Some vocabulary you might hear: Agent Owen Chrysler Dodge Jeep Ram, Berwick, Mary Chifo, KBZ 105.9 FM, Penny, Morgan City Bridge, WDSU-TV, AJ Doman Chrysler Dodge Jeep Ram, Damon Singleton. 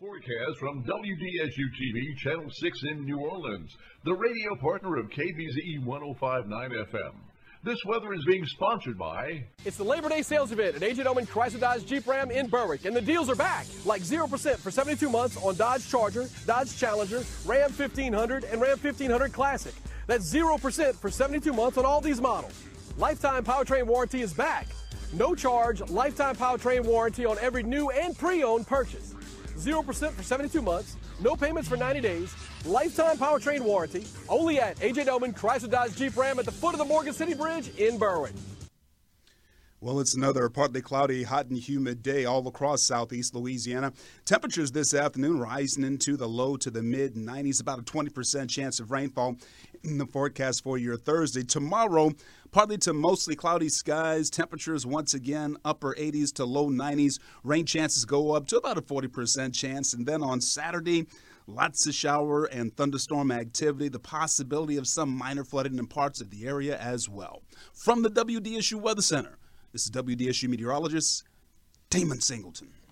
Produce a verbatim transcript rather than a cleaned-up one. Forecast from W D S U T V, Channel six in New Orleans, the radio partner of K B Z one oh five point nine F M. This weather is being sponsored by... It's the Labor Day sales event at Agent Owen Chrysler Dodge Jeep Ram in Berwick, and the deals are back, like zero percent for seventy-two months on Dodge Charger, Dodge Challenger, Ram fifteen hundred, and Ram fifteen hundred Classic. That's zero percent for seventy-two months on all these models. Lifetime powertrain warranty is back. No charge, lifetime powertrain warranty on every new and pre-owned purchase. zero percent for seventy-two months, no payments for ninety days, lifetime powertrain warranty, only at A J Doman Chrysler Dodge Jeep Ram at the foot of the Morgan City Bridge in Berwick. Well, it's another partly cloudy, hot and humid day all across southeast Louisiana. Temperatures this afternoon rising into the low to the mid nineties, about a twenty percent chance of rainfall in the forecast for your Thursday. Tomorrow, partly to mostly cloudy skies, temperatures once again upper eighties to low nineties. Rain chances go up to about a forty percent chance. And then on Saturday, lots of shower and thunderstorm activity, the possibility of some minor flooding in parts of the area as well. From the W D S U Weather Center, this is W D S U meteorologist Damon Singleton.